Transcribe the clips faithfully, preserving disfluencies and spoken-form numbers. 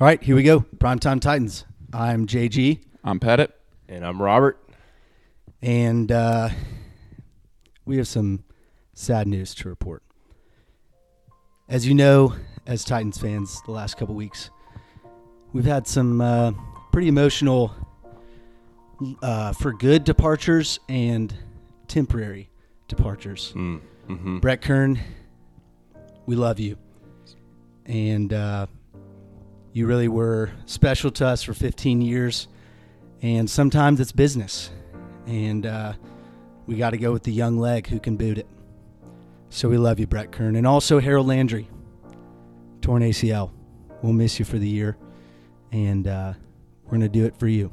All right, here we go. Primetime Titans. I'm J G. I'm Pettit. And I'm Robert. And uh, we have some sad news to report. As you know, as Titans fans, the last couple weeks, we've had some uh, pretty emotional, uh, for good departures and temporary departures. Mm, mm-hmm. Brett Kern, we love you. And uh, you really were special to us for fifteen years. And sometimes it's business. And uh, we got to go with the young leg who can boot it. So we love you, Brett Kern. And also Harold Landry, torn A C L. We'll miss you for the year. And uh, we're going to do it for you.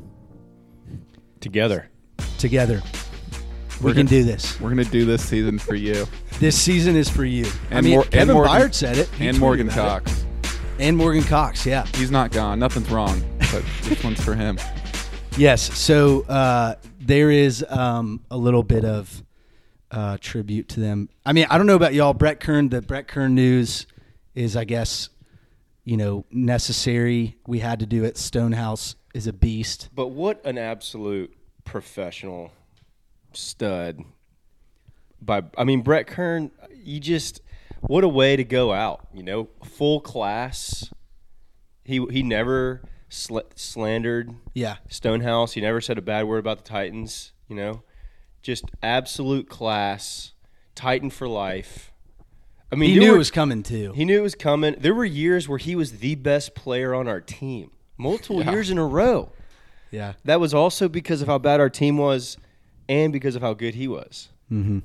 Together. Together. We're we can gonna, do this. We're going to do this season for you. This season is for you. And I mean, Mor- Kevin Byard said it. He and Morgan Cox. It. And Morgan Cox, yeah. He's not gone. Nothing's wrong. But this one's for him. Yes. So uh, there is um, a little bit of uh, tribute to them. I mean, I don't know about y'all. Brett Kern, the Brett Kern news is, I guess, you know, necessary. We had to do it. Stonehouse is a beast. But what an absolute professional stud. By I mean, Brett Kern, you just, what a way to go out, you know, full class. He he never sl- slandered yeah. Stonehouse. He never said a bad word about the Titans, you know. Just absolute class, Titan for life. I mean, he knew were, it was coming, too. He knew it was coming. There were years where he was the best player on our team, multiple yeah. years in a row. Yeah. That was also because of how bad our team was and because of how good he was. Mm-hmm.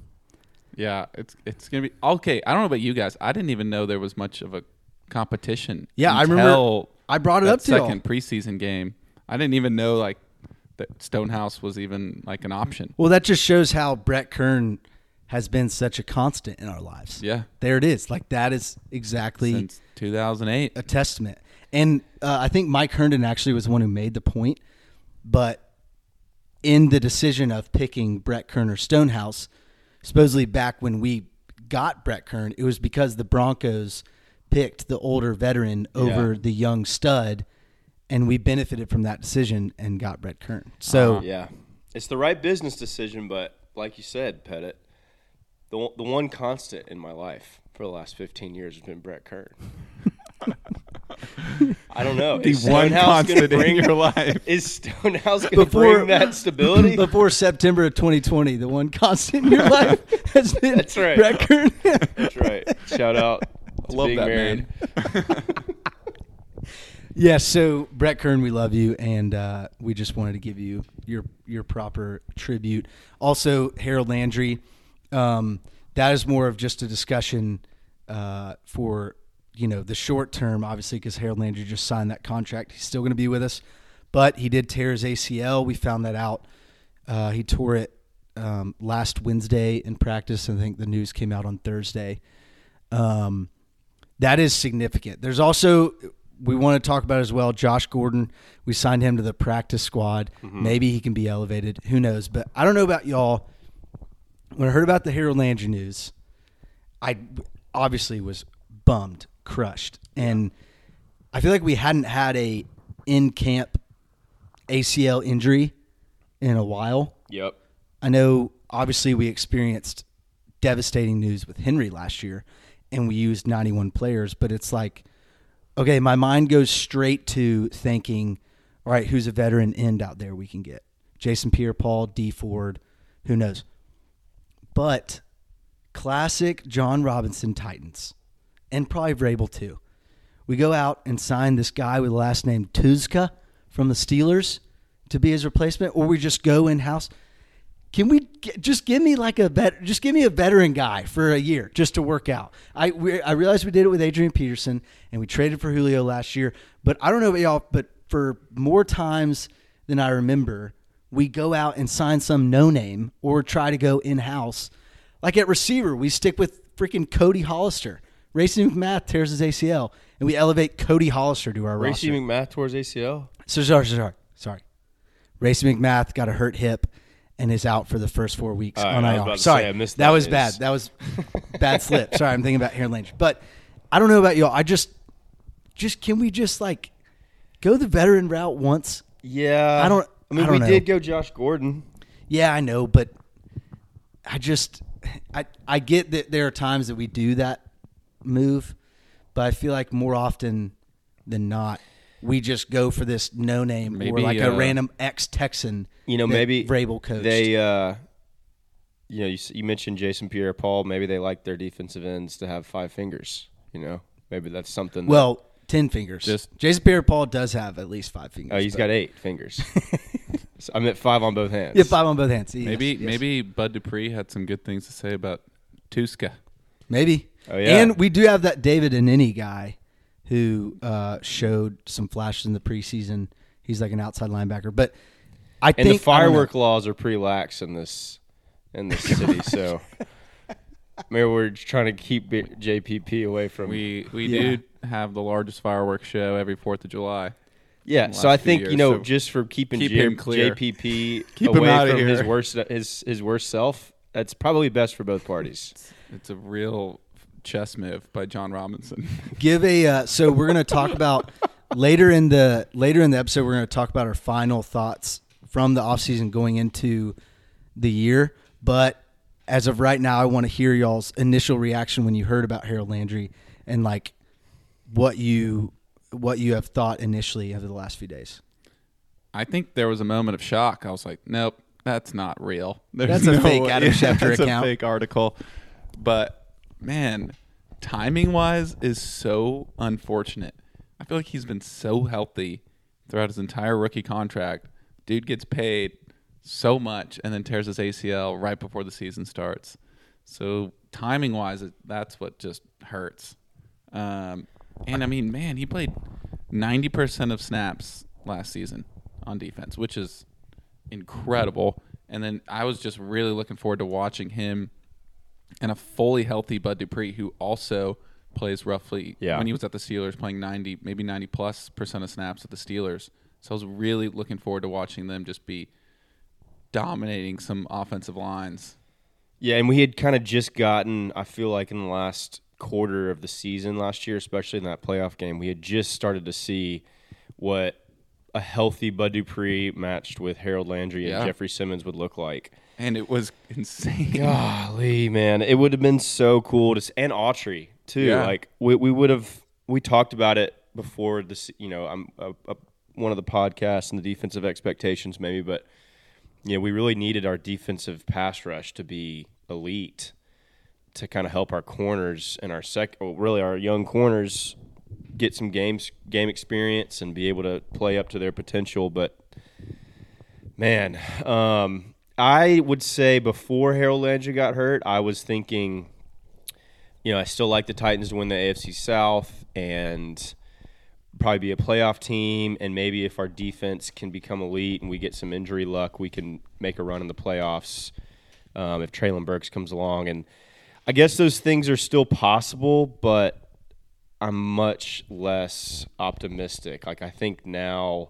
Yeah, it's it's going to be – okay, I don't know about you guys. I didn't even know there was much of a competition. Yeah, I remember – I brought it up to you. That second preseason game. I didn't even know, like, that Stonehouse was even, like, an option. Well, that just shows how Brett Kern – has been such a constant in our lives. Yeah. There it is. Like, that is exactly... Since two thousand eight. A testament. And uh, I think Mike Herndon actually was the one who made the point, but in the decision of picking Brett Kern or Stonehouse, supposedly back when we got Brett Kern, it was because the Broncos picked the older veteran over yeah. the young stud, and we benefited from that decision and got Brett Kern. So... Uh-huh. Yeah. It's the right business decision, but like you said, Pettit, The the one constant in my life for the last fifteen years has been Brett Kern. I don't know. The one constant in your life. Is Stonehouse going to bring that stability? Before September of twenty twenty, the one constant in your life has been That's right. Brett Kern. That's right. Shout out to love being that married. Man. Yeah, so Brett Kern, we love you, and uh, we just wanted to give you your your proper tribute. Also, Harold Landry. Um, that is more of just a discussion uh, for, you know, the short term, obviously, because Harold Landry just signed that contract. He's still going to be with us, but he did tear his A C L. We found that out. Uh, he tore it um, last Wednesday in practice, and I think the news came out on Thursday. Um, that is significant. There's also, we want to talk about as well, Josh Gordon. We signed him to the practice squad. Mm-hmm. Maybe he can be elevated. Who knows? But I don't know about y'all. When I heard about the Harold Landry news, I obviously was bummed, crushed. And I feel like we hadn't had a in-camp A C L injury in a while. Yep. I know, obviously, we experienced devastating news with Henry last year, and we used ninety-one players. But it's like, okay, my mind goes straight to thinking, all right, who's a veteran end out there we can get? Jason Pierre-Paul, D. Ford, who knows? But classic John Robinson Titans, and probably Vrabel too. We go out and sign this guy with the last name Tuzka from the Steelers to be his replacement, or we just go in-house. Can we g- just give me like a vet- just give me a veteran guy for a year just to work out? I we, I realized we did it with Adrian Peterson, and we traded for Julio last year. But I don't know about y'all, but for more times than I remember, we go out and sign some no-name or try to go in-house. Like at receiver, we stick with freaking Cody Hollister. Racey McMath tears his A C L, and we elevate Cody Hollister to our Racey roster. Racey McMath tore his A C L? So, sorry, sorry, sorry. Racey McMath got a hurt hip and is out for the first four weeks uh, on I R. Sorry, I missed that. That was is. bad. That was bad slip. Sorry, I'm thinking about Harold Landry. But I don't know about y'all. I just, just can we just like Go the veteran route once. Yeah. I don't I mean, I don't we know. did go Josh Gordon. Yeah, I know, but I just I I get that there are times that we do that move, but I feel like more often than not, we just go for this no-name maybe, or like uh, a random ex-Texan you know, maybe Vrabel coached. They, uh, you know, you, you mentioned Jason Pierre-Paul. Maybe they like their defensive ends to have five fingers, you know. Maybe that's something. Well, that ten fingers. Just, Jason Pierre-Paul does have at least five fingers. Oh, he's but. got eight fingers. So I'm at five on both hands. Yeah, five on both hands. Yes, maybe yes. maybe Bud Dupree had some good things to say about Tuzka. Maybe. Oh, yeah. And we do have that David and any guy who uh, showed some flashes in the preseason. He's like an outside linebacker. But I and think and the firework laws are pretty lax in this in this city, so maybe we're trying to keep J P P away from. We we yeah. do have the largest fireworks show every fourth of July. Yeah, so I think years, you know so just for keeping keep J- JPP keep away from here. his worst his his worst self, that's probably best for both parties. It's, it's a real chess move by John Robinson. Give a uh, so we're going to talk about later in the later in the episode we're going to talk about our final thoughts from the offseason going into the year, but as of right now I want to hear y'all's initial reaction when you heard about Harold Landry and like what you what you have thought initially over the last few days. I think there was a moment of shock. I was like, nope, that's not real. There's that's no a fake Adam Schefter account. That's a fake article. But man, timing-wise is so unfortunate. I feel like he's been so healthy throughout his entire rookie contract. Dude gets paid so much and then tears his A C L right before the season starts. So timing-wise, that's what just hurts. Um, and, I mean, man, he played ninety percent of snaps last season on defense, which is incredible. And then I was just really looking forward to watching him and a fully healthy Bud Dupree, who also plays roughly yeah. when he was at the Steelers, playing ninety, maybe ninety plus percent of snaps at the Steelers. So I was really looking forward to watching them just be dominating some offensive lines. Yeah, and we had kind of just gotten, I feel like in the last quarter of the season last year, especially in that playoff game, we had just started to see what a healthy Bud Dupree matched with Harold Landry yeah. and Jeffrey Simmons would look like. And it was insane. Golly, man. It would have been so cool to see. And Autry, too. Yeah. Like, we, we would have, we talked about it before this, you know, I'm a, a, one of the podcasts and the defensive expectations, maybe, but, you know, we really needed our defensive pass rush to be elite to kind of help our corners and our sec, well, really our young corners get some games, game experience and be able to play up to their potential. But, man, um, I would say before Harold Landry got hurt, I was thinking, you know, I still like the Titans to win the A F C South and probably be a playoff team, and maybe if our defense can become elite and we get some injury luck, we can make a run in the playoffs um, if Treylon Burks comes along. And I guess those things are still possible, but I'm much less optimistic. Like, I think now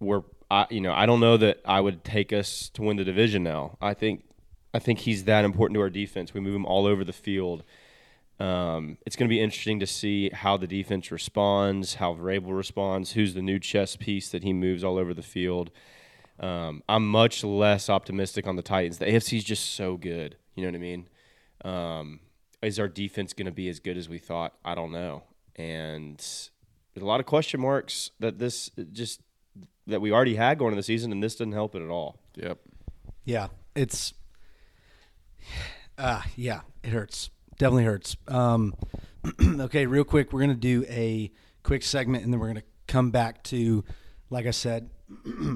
we're – I, you know, I don't know that I would take us to win the division now. I think, I think he's that important to our defense. We move him all over the field. Um, it's going to be interesting to see how the defense responds, how Vrabel responds, who's the new chess piece that he moves all over the field. Um, I'm much less optimistic on the Titans. The A F C is just so good. You know what I mean? Um, is our defense going to be as good as we thought? I don't know. And there's a lot of question marks that this just – that we already had going into the season, and this didn't help it at all. Yep. Yeah, it's uh, – yeah, it hurts. Definitely hurts. Um, okay, real quick, we're going to do a quick segment, and then we're going to come back to, like I said,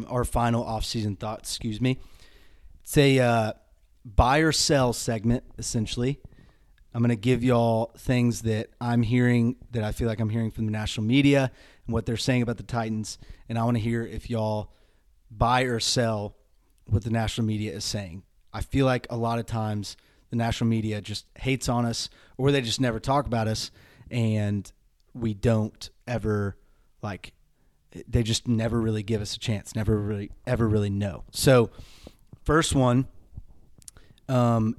our final off-season thoughts. Excuse me. It's a uh, buy or sell segment, essentially. I'm going to give y'all things that I'm hearing that I feel like I'm hearing from the national media and what they're saying about the Titans. And I want to hear if y'all buy or sell what the national media is saying. I feel like a lot of times the national media just hates on us or they just never talk about us. And we don't ever like, they just never really give us a chance. Never really, ever really know. So first one, um,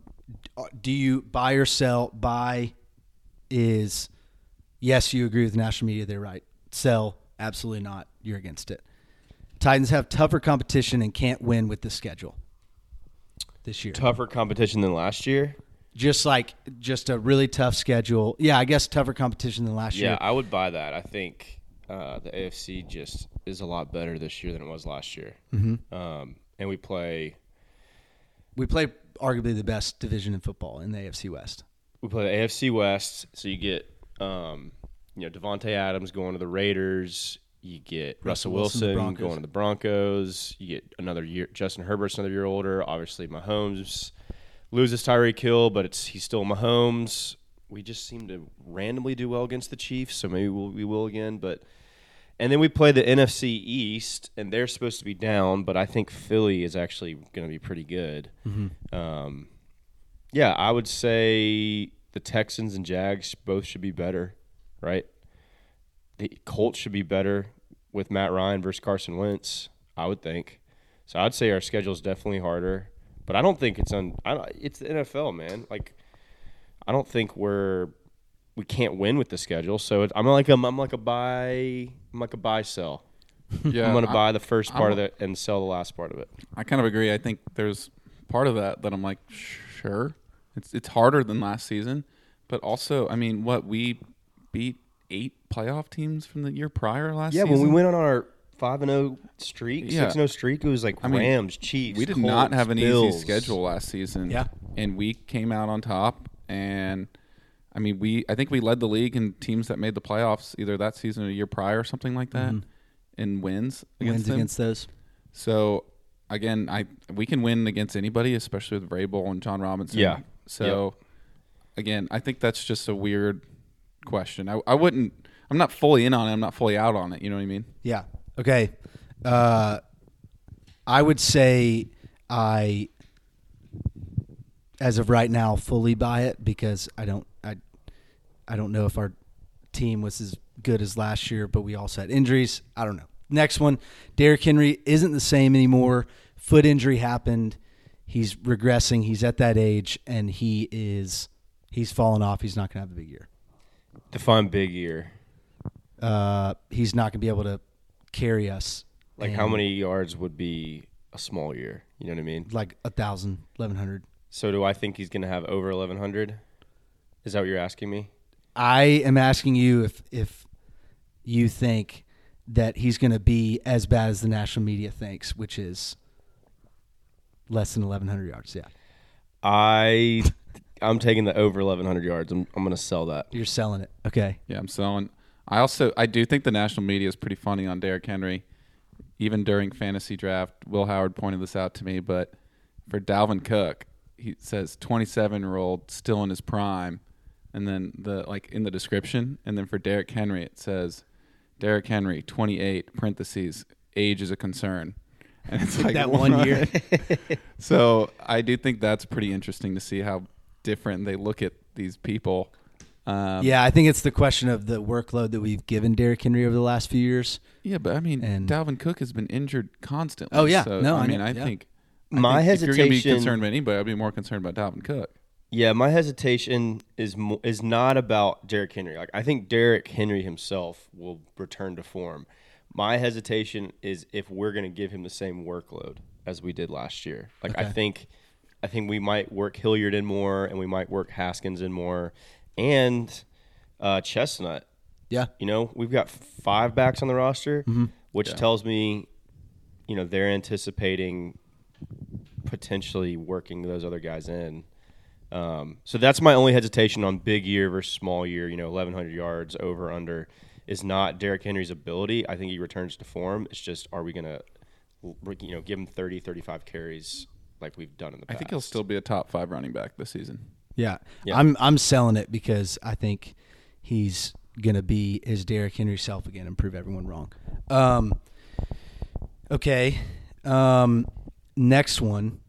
do you buy or sell? Buy is yes, you agree with the national media, they're right. Sell, Absolutely not. You're against it. Titans have tougher competition and can't win with this schedule this year. Tougher competition than last year? Just like just a really tough schedule. Yeah, I guess tougher competition than last yeah, year. Yeah, I would buy that. I think uh, the A F C just is a lot better this year than it was last year. Mm-hmm. Um, and we play – We play arguably the best division in football in the A F C West. We play the A F C West, so you get um, you know, Devontae Adams going to the Raiders. You get Russell, Russell Wilson, Wilson going to the Broncos. You get another year – Justin Herbert's another year older. Obviously, Mahomes – loses Tyreek Hill, but it's he's still Mahomes. We just seem to randomly do well against the Chiefs, so maybe we'll, we will again. But and then we play the N F C East, and they're supposed to be down, but I think Philly is actually going to be pretty good. Mm-hmm. Um, yeah, I would say the Texans and Jags both should be better, right? The Colts should be better with Matt Ryan versus Carson Wentz, I would think. So I'd say our schedule is definitely harder. But I don't think it's un. I don't, it's the N F L, man. Like, I don't think we're we can't win with the schedule. So it, I'm like a, I'm like a buy. I'm like a buy sell. Yeah, I'm gonna I, buy the first part I'm, of it and sell the last part of it. I kind of agree. I think there's part of that that I'm like, sure, it's it's harder than last season, but also, I mean, what we beat eight playoff teams from the year prior last. Yeah, season? When we went on our Five and oh streak, yeah. six and oh streak. It was like I mean, Rams, Chiefs. We did Colts, not have an Bills. easy schedule last season. Yeah, and we came out on top. And I mean, we I think we led the league in teams that made the playoffs either that season or a year prior or something like that, mm-hmm. in wins against wins them. against those. So again, I we can win against anybody, especially with Vrabel and John Robinson. Yeah. So yep. again, I think that's just a weird question. I I wouldn't. I'm not fully in on it. I'm not fully out on it. You know what I mean? Yeah. Okay, uh, I would say I, as of right now, fully buy it because I don't, I, I don't know if our team was as good as last year, but we also had injuries. I don't know. Next one, Derrick Henry isn't the same anymore. Foot injury happened. He's regressing. He's at that age, and he is, he's fallen off. He's not going to have a big year. Define big year. Uh, he's not going to be able to carry us. Like, how many yards would be a small year? You know what I mean? Like one thousand, eleven hundred. So do I think he's going to have over eleven hundred? Is that what you're asking me? I am asking you if if you think that he's going to be as bad as the national media thinks, which is less than eleven hundred yards. Yeah. I I'm taking the over eleven hundred yards. I'm I'm going to sell that. You're selling it. Okay. Yeah, I'm selling. I also I do think the national media is pretty funny on Derrick Henry, even during fantasy draft. Will Howard pointed this out to me, but for Dalvin Cook, he says twenty-seven-year-old still in his prime, and then the like in the description, and then for Derrick Henry it says Derrick Henry twenty-eight parentheses age is a concern, and it's like that one right? year. So I do think that's pretty interesting to see how different they look at these people. Um, yeah, I think it's the question of the workload that we've given Derrick Henry over the last few years. Yeah, but I mean, and Dalvin Cook has been injured constantly. Oh, yeah. So, no, I mean, I, yeah. think, I my think hesitation, if you're going to be concerned about anybody, I'd be more concerned about Dalvin Cook. Yeah, my hesitation is mo- is not about Derrick Henry. Like, I think Derrick Henry himself will return to form. My hesitation is if we're going to give him the same workload as we did last year. Like, okay. I think, I think we might work Hilliard in more, and we might work Haskins in more. And uh, Chestnut. Yeah. You know, we've got five backs on the roster, mm-hmm. which yeah. tells me, you know, they're anticipating potentially working those other guys in. Um, so that's my only hesitation on big year versus small year, you know, eleven hundred yards, over, under, is not Derrick Henry's ability. I think he returns to form. It's just, are we going to, you know, give him thirty, thirty-five carries like we've done in the past? I think he'll still be a top five running back this season. Yeah. yeah, I'm I'm selling it because I think he's going to be his Derrick Henry self again and prove everyone wrong. Um, okay, um, next one.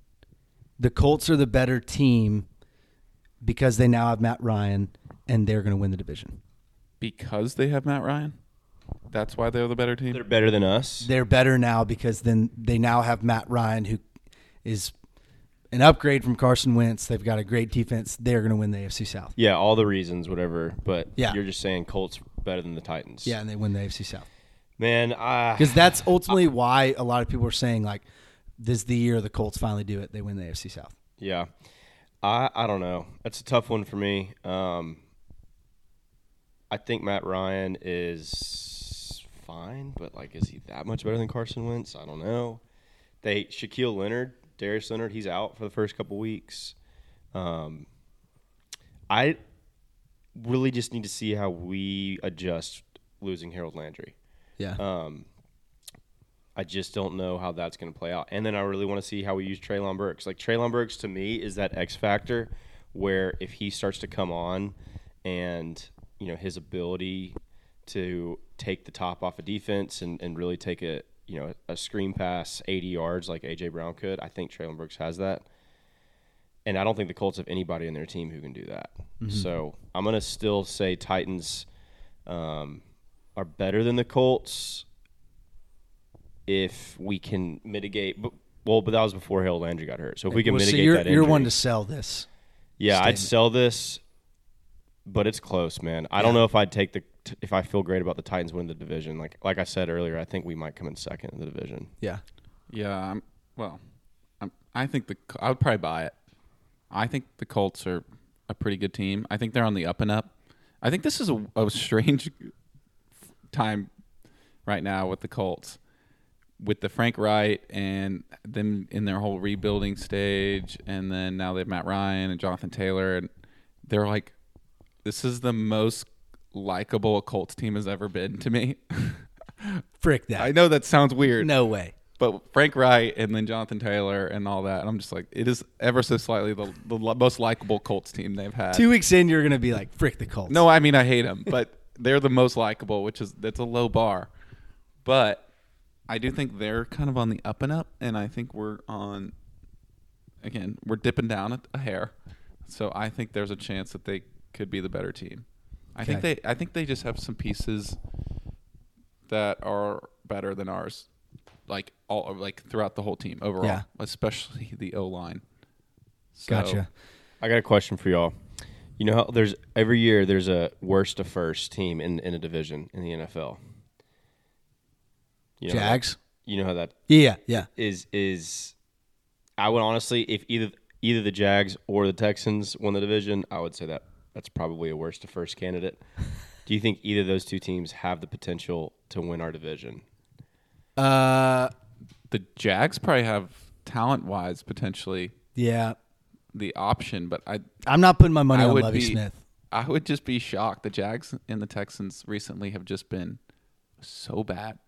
The Colts are the better team because they now have Matt Ryan, and they're going to win the division. Because they have Matt Ryan? That's why they're the better team? They're better than us? They're better now because then they now have Matt Ryan, who is – an upgrade from Carson Wentz. They've got a great defense. They're going to win the A F C South. Yeah, all the reasons, whatever. But yeah. you're just saying Colts better than the Titans. Yeah, and they win the A F C South. Man, because that's ultimately I, why a lot of people are saying, like, this is the year the Colts finally do it. They win the A F C South. Yeah. I, I don't know. That's a tough one for me. Um, I think Matt Ryan is fine, but, like, is he that much better than Carson Wentz? I don't know. They Shaquille Leonard, Darius Leonard, he's out for the first couple weeks. Um, I really just need to see how we adjust losing Harold Landry. Yeah. Um, I just don't know how that's going to play out. And then I really want to see how we use Treylon Burks. Like, Treylon Burks, to me, is that X factor where if he starts to come on and, you know, his ability to take the top off of defense and, and really take a, you know, a screen pass eighty yards like A J. Brown could, I think Treylon Burks has that. And I don't think the Colts have anybody in their team who can do that. Mm-hmm. So I'm going to still say Titans um, are better than the Colts if we can mitigate but, – well, but that was before Harold Landry got hurt. So if we can well, mitigate so you're, that injury – you're one to sell this. Yeah, statement. I'd sell this, but it's close, man. I yeah. don't know if I'd take the – if I feel great about the Titans winning the division. Like like I said earlier, I think we might come in second in the division. Yeah. Yeah, I'm, well, I'm, I think the – I would probably buy it. I think the Colts are a pretty good team. I think they're on the up and up. I think this is a, a strange time right now with the Colts, with the Frank Wright and them in their whole rebuilding stage, and then now they have Matt Ryan and Jonathan Taylor, and they're like, this is the most likable a Colts team has ever been to me. Frick that. I know that sounds weird. No way. But Frank Wright and then Jonathan Taylor and all that, and I'm just like, it is ever so slightly the, the most likable Colts team they've had. Two weeks in, you're going to be like, frick the Colts. No, I mean, I hate them, but they're the most likable, which is, that's a low bar. But I do think they're kind of on the up and up, and I think we're on, again, we're dipping down a, a hair. So I think there's a chance that they could be the better team. I okay. think they, I think they just have some pieces that are better than ours. Like all, like throughout the whole team overall, yeah. especially the O line. So. Gotcha. I got a question for y'all. You know, how there's every year there's a worst to first team in, in a division in the N F L. You know Jags. That, you know how that. Yeah, yeah. Is is I would honestly, if either either the Jags or the Texans won the division, I would say that that's probably a worst to first candidate. Do you think either of those two teams have the potential to win our division? Uh, the Jags probably have talent-wise potentially. Yeah, the option, but I I'm not putting my money I on Lovie be, Smith. I would just be shocked. The Jags and the Texans recently have just been so bad.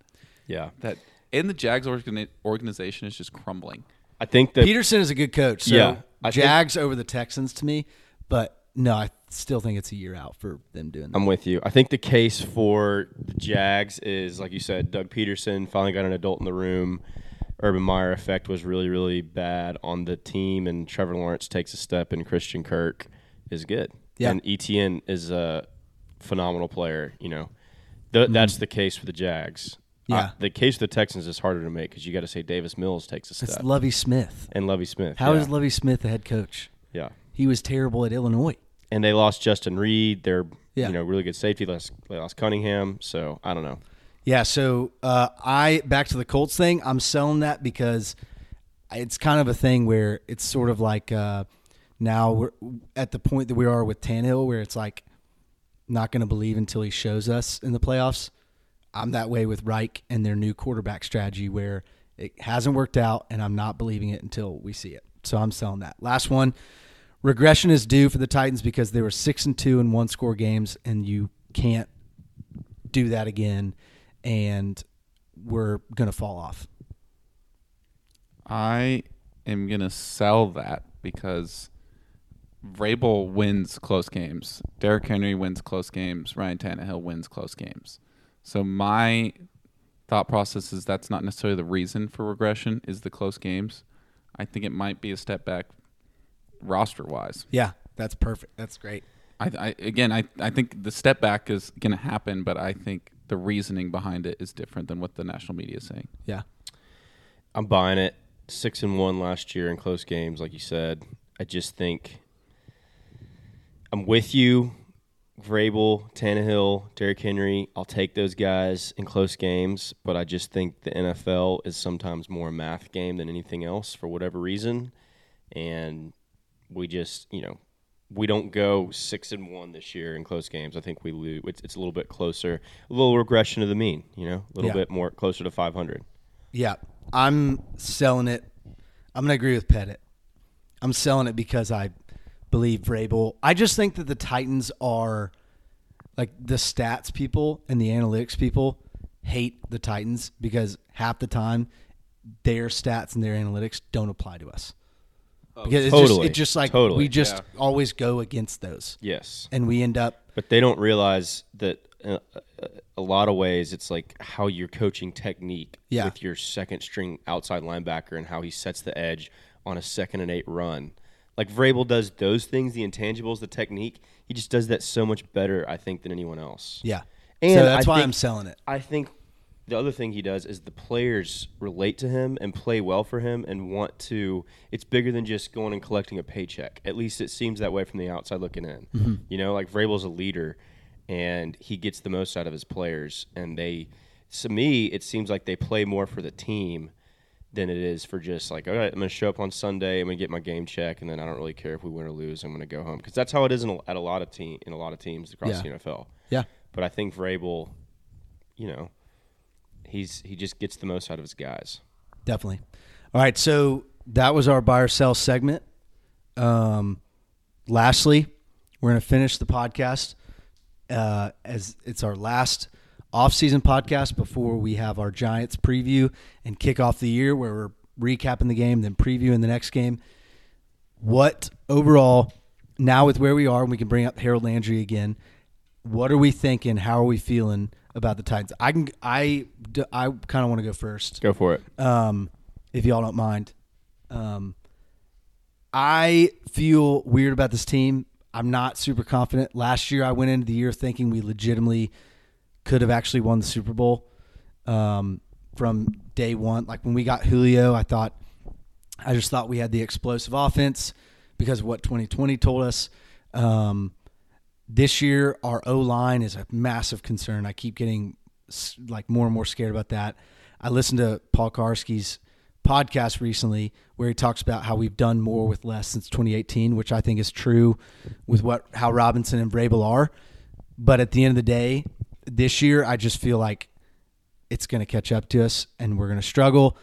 Yeah, that and the Jags organ, organization is just crumbling. I think that Peterson is a good coach. So yeah, I Jags think, over the Texans to me, but no, I still think it's a year out for them doing that. I'm with you. I think the case for the Jags is, like you said, Doug Peterson finally got an adult in the room. Urban Meyer effect was really, really bad on the team, and Trevor Lawrence takes a step, and Christian Kirk is good. Yeah. And Etienne is a phenomenal player, you know. Th- mm-hmm. That's the case for the Jags. Yeah. Uh, the case for the Texans is harder to make because you got to say Davis Mills takes a step. It's Lovie Smith. And Lovie Smith. How yeah. is Lovie Smith the head coach? Yeah. He was terrible at Illinois. And they lost Justin Reed. They're yeah. you know, really good safety. They lost, they lost Cunningham. So, I don't know. Yeah, so uh, I back to the Colts thing. I'm selling that because it's kind of a thing where it's sort of like uh, now we're at the point that we are with Tannehill where it's like not going to believe until he shows us in the playoffs. I'm that way with Reich and their new quarterback strategy where it hasn't worked out and I'm not believing it until we see it. So, I'm selling that. Last one. Regression is due for the Titans because they were six and two in one score games, and you can't do that again, and we're going to fall off. I am going to sell that because Vrabel wins close games. Derrick Henry wins close games. Ryan Tannehill wins close games. So my thought process is that's not necessarily the reason for regression is the close games. I think it might be a step back roster-wise. Yeah, that's perfect. That's great. I, I again, I, I think the step back is going to happen, but I think the reasoning behind it is different than what the national media is saying. Yeah. I'm buying it. Six and one last year in close games, like you said. I just think I'm with you, Vrabel, Tannehill, Derrick Henry, I'll take those guys in close games, but I just think the N F L is sometimes more a math game than anything else for whatever reason. And we just, you know, we don't go six and one this year in close games. I think we lose. It's, it's a little bit closer, a little regression to the mean, you know, a little yeah. bit more closer to five hundred. Yeah, I'm selling it. I'm going to agree with Pettit. I'm selling it because I – believe Vrabel. I just think that the Titans are, like, the stats people and the analytics people hate the Titans because half the time their stats and their analytics don't apply to us. Oh, because totally. It's just, it's just like totally. we just yeah. always go against those. Yes. And we end up. But they don't realize that uh, a lot of ways it's like how you're coaching technique yeah. with your second string outside linebacker and how he sets the edge on a second and eight run. Like, Vrabel does those things, the intangibles, the technique. He just does that so much better, I think, than anyone else. Yeah. And so that's I why think, I'm selling it. I think the other thing he does is the players relate to him and play well for him and want to – it's bigger than just going and collecting a paycheck. At least it seems that way from the outside looking in. Mm-hmm. You know, like, Vrabel's a leader, and he gets the most out of his players. And they – to me, it seems like they play more for the team than it is for just like, all right, I'm going to show up on Sunday, I'm going to get my game check, and then I don't really care if we win or lose, I'm going to go home. Because that's how it is in a, at a lot of team in a lot of teams across yeah. the N F L. Yeah. But I think Vrabel, you know, he's he just gets the most out of his guys. Definitely. All right, so that was our buy or sell segment. Um, lastly, we're going to finish the podcast uh, as it's our last off-season podcast before we have our Giants preview and kick off the year, where we're recapping the game, then previewing the next game. What overall, now with where we are, and we can bring up Harold Landry again, what are we thinking? How are we feeling about the Titans? I can, I, I kind of want to go first. Go for it. Um, if y'all don't mind. Um, I feel weird about this team. I'm not super confident. Last year I went into the year thinking we legitimately – could have actually won the Super Bowl um, from day one. Like, when we got Julio, I thought, I just thought we had the explosive offense because of what twenty twenty told us. Um, this year, our O-line is a massive concern. I keep getting like more and more scared about that. I listened to Paul Karski's podcast recently where he talks about how we've done more with less since twenty eighteen, which I think is true with what how Robinson and Vrabel are. But at the end of the day, this year, I just feel like it's going to catch up to us and we're going to struggle.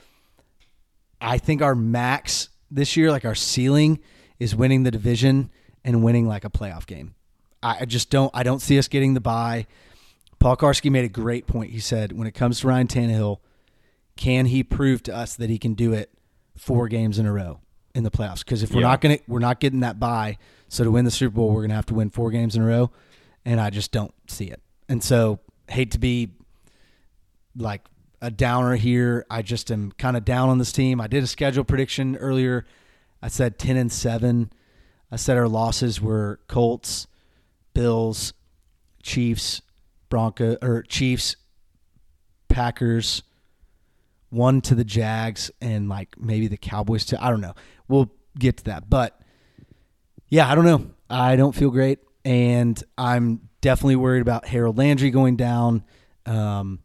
I think our max this year, like our ceiling, is winning the division and winning like a playoff game. I just don't, I don't see us getting the bye. Paul Karski made a great point. He said, when it comes to Ryan Tannehill, can he prove to us that he can do it four games in a row in the playoffs? Because if we're yeah. not going to, we're not getting that bye. So to win the Super Bowl, we're going to have to win four games in a row. And I just don't see it. And so, hate to be like a downer here. I just am kind of down on this team. I did a schedule prediction earlier. I said ten and seven. I said our losses were Colts, Bills, Chiefs, Broncos, or Chiefs, Packers, one to the Jags, and like maybe the Cowboys to, I don't know. We'll get to that. But yeah, I don't know. I don't feel great. And I'm definitely worried about Harold Landry going down. Um,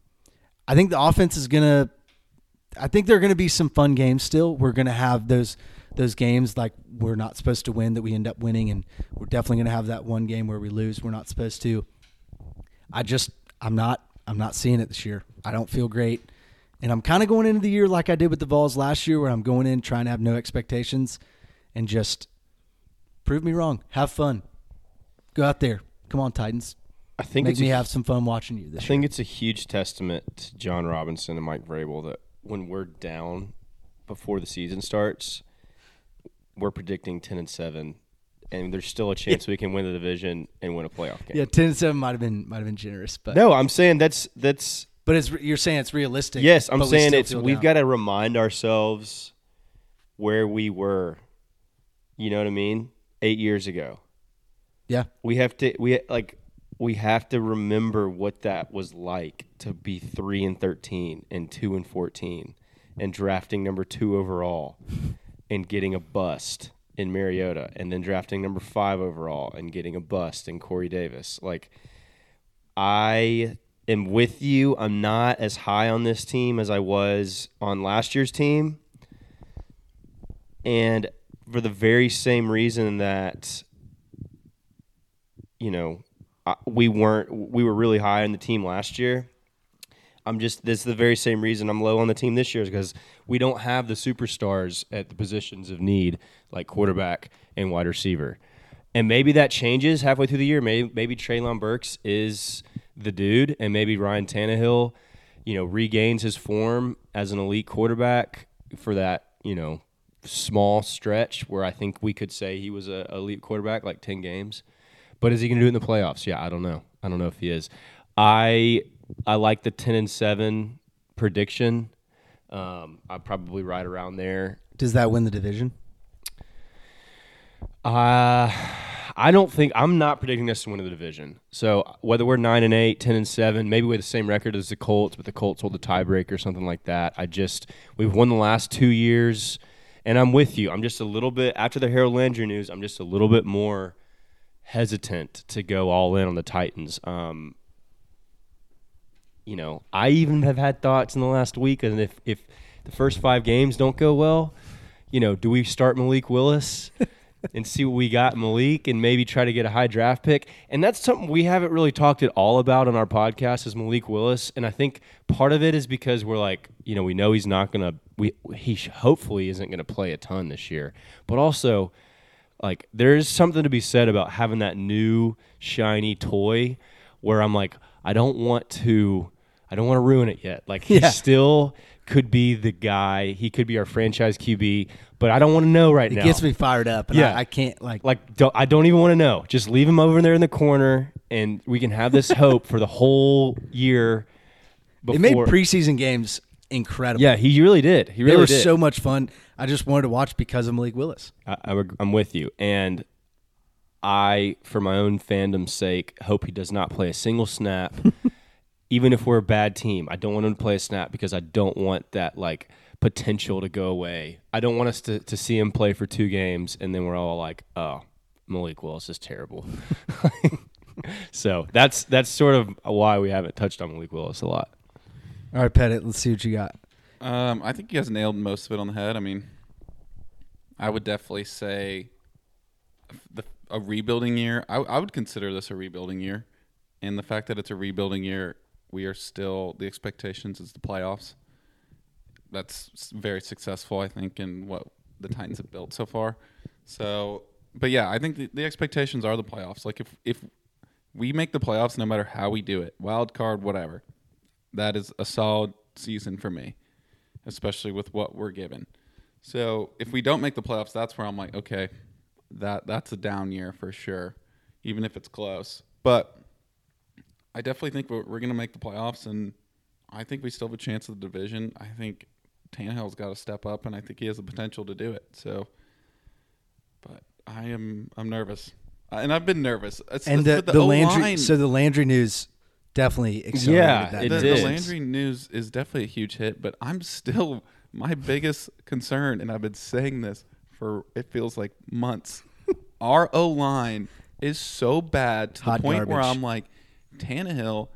I think the offense is going to – I think there are going to be some fun games still. We're going to have those those games like we're not supposed to win that we end up winning, and we're definitely going to have that one game where we lose we're not supposed to. I just – I'm not I'm not seeing it this year. I don't feel great. And I'm kind of going into the year like I did with the Vols last year, where I'm going in trying to have no expectations and just prove me wrong. Have fun. Go out there. Come on, Titans. I think Make it's me a, have some fun watching you this I year. think it's a huge testament to John Robinson and Mike Vrabel that when we're down before the season starts, we're predicting ten and seven, and there's still a chance yeah. we can win the division and win a playoff game. Yeah, ten and seven might have been might have been generous, but No, I'm saying that's that's But it's you're saying it's realistic. Yes, I'm saying we it's we've got to remind ourselves where we were. You know what I mean? Eight years ago. Yeah, we have to we like we have to remember what that was like to be three and thirteen and two and fourteen and drafting number two overall and getting a bust in Mariota and then drafting number five overall and getting a bust in Corey Davis. Like, I am with you. I'm not as high on this team as I was on last year's team. And for the very same reason that, you know, we weren't, we were really high on the team last year. I'm just, this is the very same reason I'm low on the team this year, is because we don't have the superstars at the positions of need, like quarterback and wide receiver. And maybe that changes halfway through the year. Maybe, maybe Treylon Burks is the dude, and maybe Ryan Tannehill, you know, regains his form as an elite quarterback for that, you know, small stretch where I think we could say he was an elite quarterback, like ten games. But is he going to do it in the playoffs? Yeah, I don't know. I don't know if he is. I I like the ten and seven prediction. Um, I'm probably right around there. Does that win the division? Uh, I don't think – I'm not predicting us to win the division. So whether we're nine and eight, ten and seven, maybe we have the same record as the Colts, but the Colts hold the tiebreaker or something like that. I just – we've won the last two years, and I'm with you. I'm just a little bit – after the Harold Landry news, I'm just a little bit more – hesitant to go all in on the Titans. Um, you know, I even have had thoughts in the last week, and if, if the first five games don't go well, you know, do we start Malik Willis and see what we got Malik and maybe try to get a high draft pick? And that's something we haven't really talked at all about on our podcast, is Malik Willis. And I think part of it is because we're like, you know, we know he's not going to – we he hopefully isn't going to play a ton this year. But also – like, there is something to be said about having that new shiny toy where I'm like, I don't want to, I don't want to ruin it yet. Like, yeah. He still could be the guy. He could be our franchise Q B, but I don't want to know right it now. It gets me fired up, and yeah. I, I can't, like. Like, don't, I don't even want to know. Just leave him over there in the corner, and we can have this hope for the whole year. Before. It made preseason games incredible. Yeah, he really did. He really did. They were did. so much fun. I just wanted to watch because of Malik Willis. I, I, I'm with you. And I, for my own fandom's sake, hope he does not play a single snap, even if we're a bad team. I don't want him to play a snap because I don't want that, like, potential to go away. I don't want us to, to see him play for two games, and then we're all like, oh, Malik Willis is terrible. So that's that's sort of why we haven't touched on Malik Willis a lot. All right, Pettit, let's see what you got. Um, I think you guys nailed most of it on the head. I mean, I would definitely say the, a rebuilding year. I, I would consider this a rebuilding year. And the fact that it's a rebuilding year, we are still – the expectations is the playoffs. That's very successful, I think, in what the Titans have built so far. So, but, yeah, I think the, the expectations are the playoffs. Like, if, if we make the playoffs, no matter how we do it, wild card, whatever, that is a solid season for me, especially with what we're given. So if we don't make the playoffs, that's where I'm like, okay, that that's a down year for sure, even if it's close. But I definitely think we're, we're going to make the playoffs, and I think we still have a chance of the division. I think Tannehill's got to step up, and I think he has the potential to do it. So, but I am I'm nervous, and I've been nervous. It's, and the, the, the Landry, so the Landry news. Definitely accelerated yeah, that. It the, did. the Landry news is definitely a huge hit, but I'm still my biggest concern, and I've been saying this for it feels like months. Our O-line is so bad to Hot the point garbage. where I'm like, Tannehill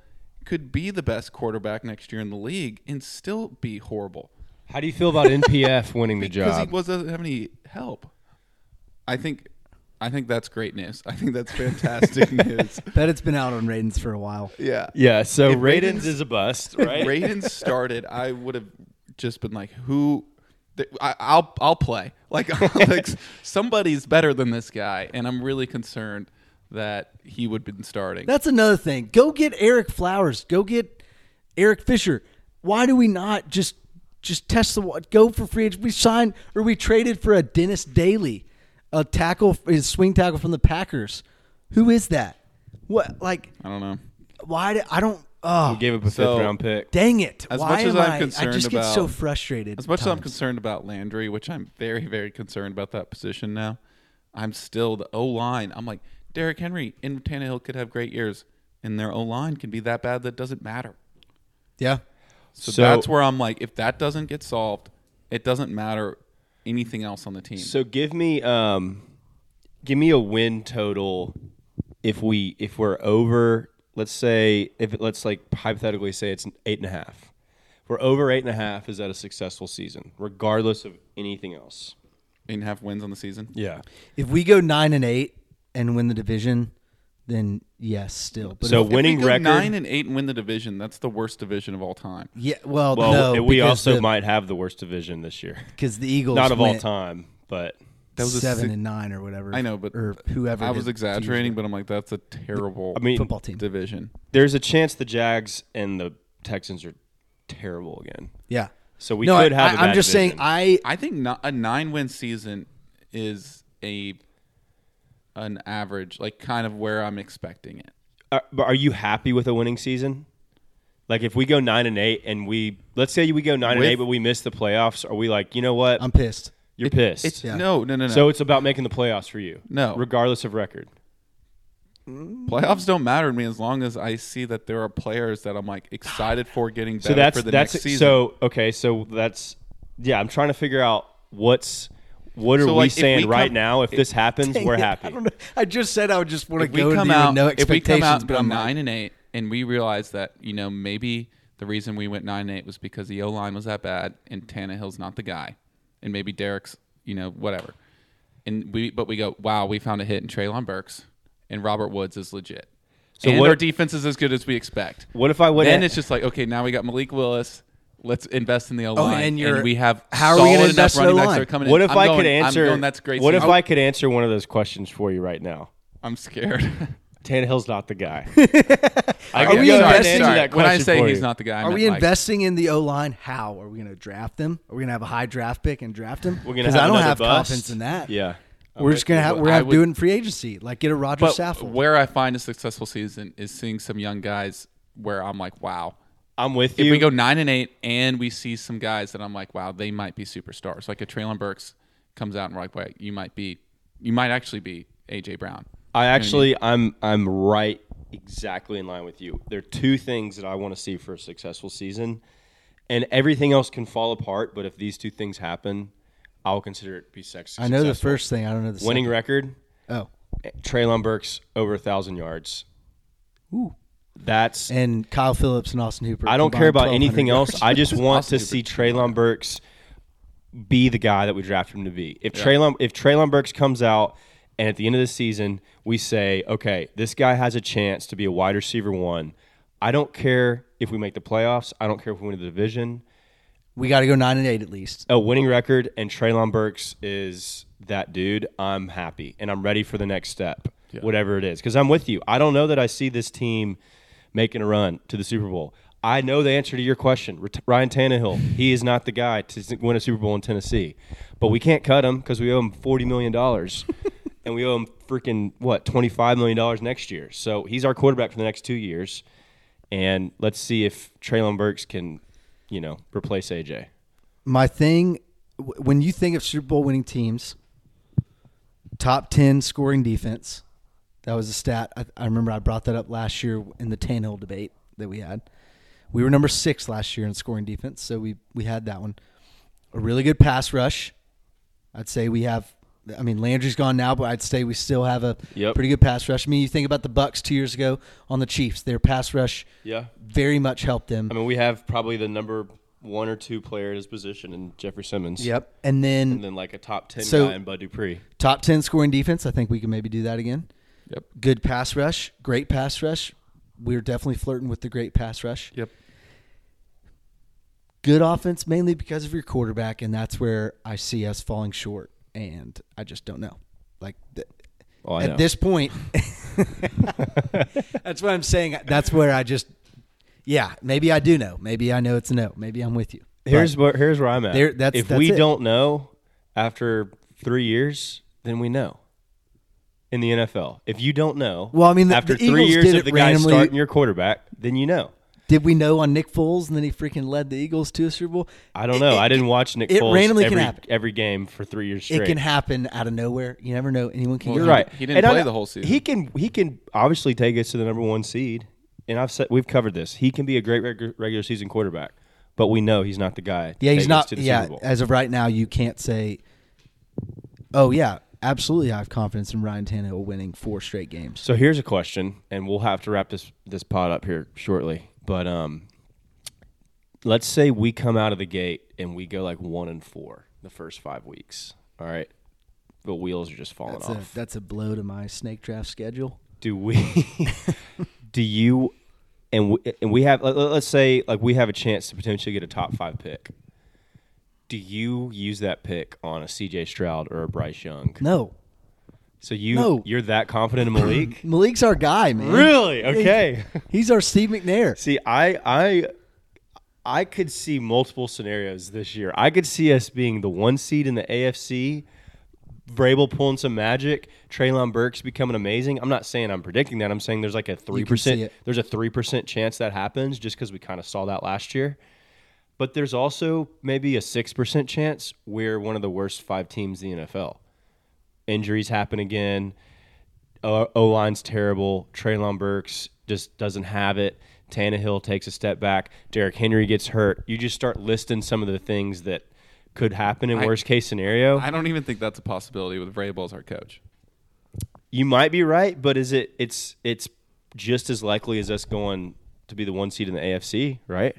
could be the best quarterback next year in the league and still be horrible. How do you feel about N P F winning the job? Because he wasn't having any help. I think I think that's great news. I think that's fantastic news. That it's been out on Raidens for a while. Yeah. Yeah, so Raidens, Raidens is a bust, right? If Raidens started, I would have just been like, who th- I, I'll I'll play. Like, like somebody's better than this guy, and I'm really concerned that he would have been starting. That's another thing. Go get Eric Flowers. Go get Eric Fisher. Why do we not just just test the go for free agent? We signed or we traded for a Dennis Daly. A tackle, his swing tackle from the Packers. Who is that? What, like? I don't know. Why did I don't? Oh, we gave up a so, fifth round pick. Dang it! As why much as I'm I, concerned I just about, get so frustrated. As much times. as I'm concerned about Landry, which I'm very, very concerned about that position now. I'm still the O line. I'm like Derrick Henry and Tannehill could have great years, and their O line can be that bad that it doesn't matter. Yeah. So, so that's where I'm like, if that doesn't get solved, it doesn't matter anything else on the team. So give me um, give me a win total if we if we're over. Let's say if it, let's like hypothetically say it's eight and a half. If we're over eight and a half, is that a successful season, regardless of anything else? Eight and a half wins on the season. Yeah. If we go nine and eight and win the division, then yes, still. But so if, winning if we go record nine and eight and win the division. That's the worst division of all time. Yeah. Well, well no, we also the, might have the worst division this year because the Eagles not of all time, but. That was seven six, and nine or whatever. I know, but or whoever. I was exaggerating, but I'm like, that's a terrible I mean, football team division. There's a chance the Jags and the Texans are terrible again. Yeah. So we no, could I, have. I, a bad I'm just division. saying. I I think not, a nine win season is a an average, like kind of where I'm expecting it. Are, but are you happy with a winning season? Like if we go nine and eight, and we let's say we go nine with, and eight, but we miss the playoffs, are we like, you know what? I'm pissed. You're it, pissed. It's, yeah. No, no, no, no. So it's about making the playoffs for you. No. Regardless of record. Playoffs don't matter to me as long as I see that there are players that I'm like excited for getting better so that's, for the that's, next season. So, okay, so that's – yeah, I'm trying to figure out what's – what are so we like, saying we right come, now? If it, this happens, we're it, happy. I, don't know. I just said I would just want to go into out, no expectations. If we come out and nine and eight and we realize that, you know, maybe the reason we went nine and eight was because the O-line was that bad and Tannehill's not the guy. And maybe Derek's, you know, whatever. And we, but we go, wow, we found a hit in Treylon Burks, and Robert Woods is legit. So and what, our defense is as good as we expect. What if I would? Then it's just like, okay, now we got Malik Willis. Let's invest in the O line, oh, and, and we have how solid are we going to invest in the O line? What if I'm I going, could answer? I'm going, that's great. What season. if I could answer one of those questions for you right now? I'm scared. Tannehill's not the guy. I are we sorry, investing? Sorry. That when I say he's you. not the guy, I are we investing like, in the O-line? How are we going to draft them? Are we going to have a high draft pick and draft them? Because I don't have bust. confidence in that. Yeah, we're I'm just going to have we're doing free agency, like get a Roger Saffold. Where I find a successful season is seeing some young guys where I'm like, wow, I'm with you. If we go nine and eight and we see some guys that I'm like, wow, they might be superstars. Like a Treylon Burks comes out and we're like, wait, you might be, you might actually be A J Brown. I actually, I'm I'm right exactly in line with you. There are two things that I want to see for a successful season, and everything else can fall apart, but if these two things happen, I'll consider it be successful. I know the first thing. I don't know the second. Winning record. Oh. Treylon Burks over one thousand yards. Ooh. That's and Kyle Phillips and Austin Hooper. I don't care about anything yards. else. I just want to Hooper. see Treylon Burks be the guy that we drafted him to be. If yeah. Treylon, if Treylon Burks comes out – and at the end of the season, we say, okay, this guy has a chance to be a wide receiver one. I don't care if we make the playoffs. I don't care if we win the division. We got to go nine and eight at least. A winning record, and Treylon Burks is that dude. I'm happy, and I'm ready for the next step, yeah. whatever it is. Because I'm with you. I don't know that I see this team making a run to the Super Bowl. I know the answer to your question. Ryan Tannehill, he is not the guy to win a Super Bowl in Tennessee. But we can't cut him because we owe him forty million dollars. And we owe him freaking, what, twenty-five million dollars next year. So he's our quarterback for the next two years. And let's see if Treylon Burks can, you know, replace A J. My thing, when you think of Super Bowl winning teams, top ten scoring defense, that was a stat. I, I remember I brought that up last year in the Tannehill debate that we had. We were number six last year in scoring defense, so we, we had that one. A really good pass rush. I'd say we have... I mean, Landry's gone now, but I'd say we still have a yep. pretty good pass rush. I mean, you think about the Bucs two years ago on the Chiefs. Their pass rush yeah. very much helped them. I mean, we have probably the number one or two player at his position in Jeffrey Simmons. Yep. And then and then like a top ten so guy in Bud Dupree. Top ten scoring defense. I think we can maybe do that again. Yep. Good pass rush. Great pass rush. We're definitely flirting with the great pass rush. Yep. Good offense mainly because of your quarterback, and that's where I see us falling short. And I just don't know. Like th- oh, I at know. this point, that's what I'm saying. That's where I just, yeah, maybe I do know. Maybe I know it's a no. Maybe I'm with you. Here's but where here's where I'm at. There, that's, if that's we it. don't know after three years, then we know. In the N F L, if you don't know, well, I mean, the, after the three Eagles years of the guy starting your quarterback, then you know. Did we know on Nick Foles, and then he freaking led the Eagles to a Super Bowl? I don't know. It, it, I didn't watch Nick it Foles randomly every, can happen. every game for three years straight. It can happen out of nowhere. You never know. Anyone can. Well, you're right. He didn't and play the whole season. He can. He can obviously take us to the number one seed. And I've said we've covered this. He can be a great reg- regular season quarterback, but we know he's not the guy. Yeah, he's not. To the yeah, Super Bowl. As of right now, you can't say Oh, yeah. Absolutely, I have confidence in Ryan Tannehill winning four straight games. So here's a question, and we'll have to wrap this, this pod up here shortly. But um, let's say we come out of the gate and we go like one and four the first five weeks. All right, the wheels are just falling that's off. A, that's a blow to my snake draft schedule. Do we? do you? And we, and we have. Let's say like we have a chance to potentially get a top five pick. Do you use that pick on a C J Stroud or a Bryce Young? No. So you, no. you're that confident in Malik? Malik's our guy, man. Really? Okay. He, he's our Steve McNair. See, I I, I could see multiple scenarios this year. I could see us being the one seed in the A F C, Vrabel pulling some magic, Treylon Burks becoming amazing. I'm not saying I'm predicting that. I'm saying there's like a three percent there's a three percent chance that happens just because we kind of saw that last year. But there's also maybe a six percent chance we're one of the worst five teams in the N F L. Injuries happen again. O-line's terrible. Treylon Burks just doesn't have it. Tannehill takes a step back. Derrick Henry gets hurt. You just start listing some of the things that could happen in I, worst case scenario. I don't even think that's a possibility with Vrabel as our coach. You might be right, but is it? It's it's just as likely as us going to be the one seed in the A F C, right?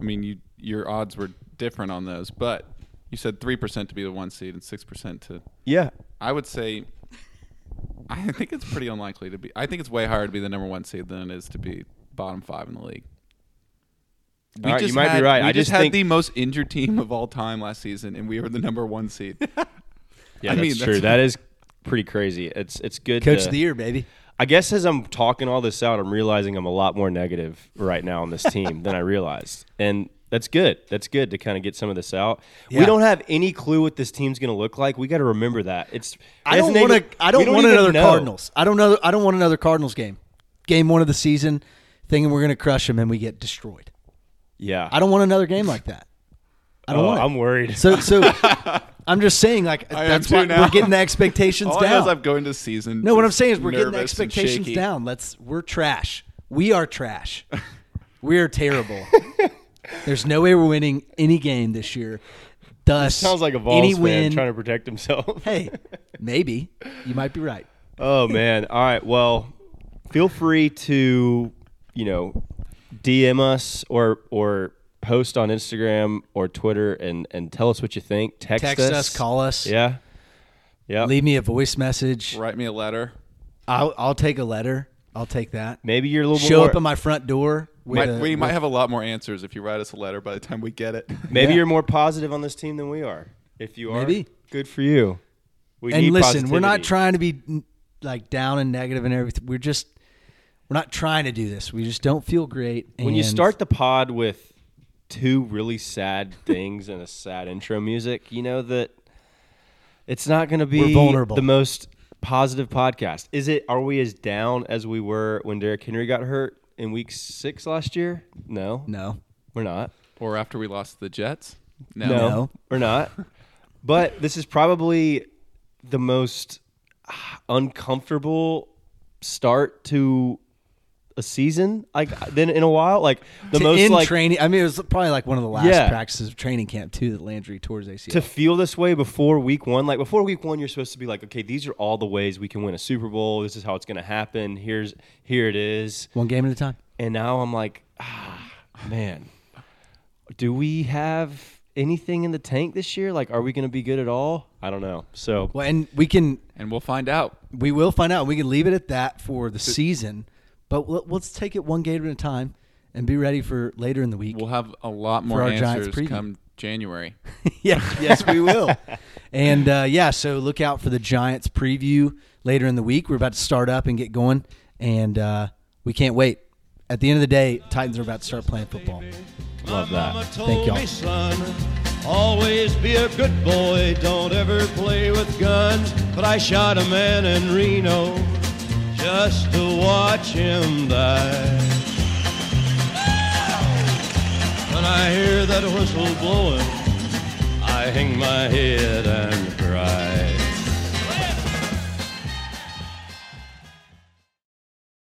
I mean, you. Your odds were different on those, but you said three percent to be the one seed and six percent to... Yeah. I would say, I think it's pretty unlikely to be... I think it's way higher to be the number one seed than it is to be bottom five in the league. We all right, you might had, be right. We I just, just had think... the most injured team of all time last season, and we were the number one seed. yeah, I that's mean, true. That's... That is pretty crazy. It's it's good Coach to... of the year, baby. I guess as I'm talking all this out, I'm realizing I'm a lot more negative right now on this team than I realized. And... That's good. That's good to kind of get some of this out. Yeah. We don't have any clue what this team's going to look like. We got to remember that. It's I don't want to. I don't, don't want another know. Cardinals. I don't know. I don't want another Cardinals game. Game one of the season, thinking we're going to crush them and we get destroyed. Yeah. I don't want another game like that. I don't. Oh, want it. I'm worried. So, so I'm just saying, like that's why now. We're getting the expectations All down. As I'm going to season. No, what I'm saying is we're getting the expectations down. Let's. We're trash. We are trash. We are terrible. There's no way we're winning any game this year. Thus, sounds like a Vols fan trying to protect himself. Hey, maybe. You might be right. Oh, man. All right. Well, feel free to, you know, D M us or or post on Instagram or Twitter and, and tell us what you think. Text, Text us. us. Call us. Yeah. Yeah. Leave me a voice message. Write me a letter. I'll, I'll take a letter. I'll take that. Maybe you're a little Show more... Show up at my front door. Might, a, we with, might have a lot more answers if you write us a letter by the time we get it. Maybe yeah. you're more positive on this team than we are. If you are, Maybe. good for you. We and need listen, positivity. We're not trying to be like down and negative and everything. We're just we're not trying to do this. We just don't feel great. And when you start the pod with two really sad things and a sad intro music, you know that it's not going to be we're vulnerable. The most positive podcast. Is it? Are we as down as we were when Derrick Henry got hurt? In week six last year? No. No. We're not. Or after we lost the Jets? No. No, no. We're not. But this is probably the most uncomfortable start to a season like then in a while. Like the to most in like training. I mean, it was probably like one of the last yeah. practices of training camp too that Landry towards A C L. To feel this way before week one, like before week one, you're supposed to be like, okay, these are all the ways we can win a Super Bowl. This is how it's going to happen. Here's here it is. One game at a time. And now I'm like, ah, man, do we have anything in the tank this year? Like, are we going to be good at all? I don't know. So well, and we can, and we'll find out. We will find out. We can leave it at that for the season. But let's take it one game at a time and be ready for later in the week. We'll have a lot more answers come January. yeah, yes, we will. and, uh, yeah, so look out for the Giants preview later in the week. We're about to start up and get going, and uh, we can't wait. At the end of the day, Titans are about to start playing football. Love that. Thank y'all. Son, always be a good boy. Don't ever play with guns. But I shot a man in Reno. Just to watch him die. When I hear that whistle blowing, I hang my head and cry.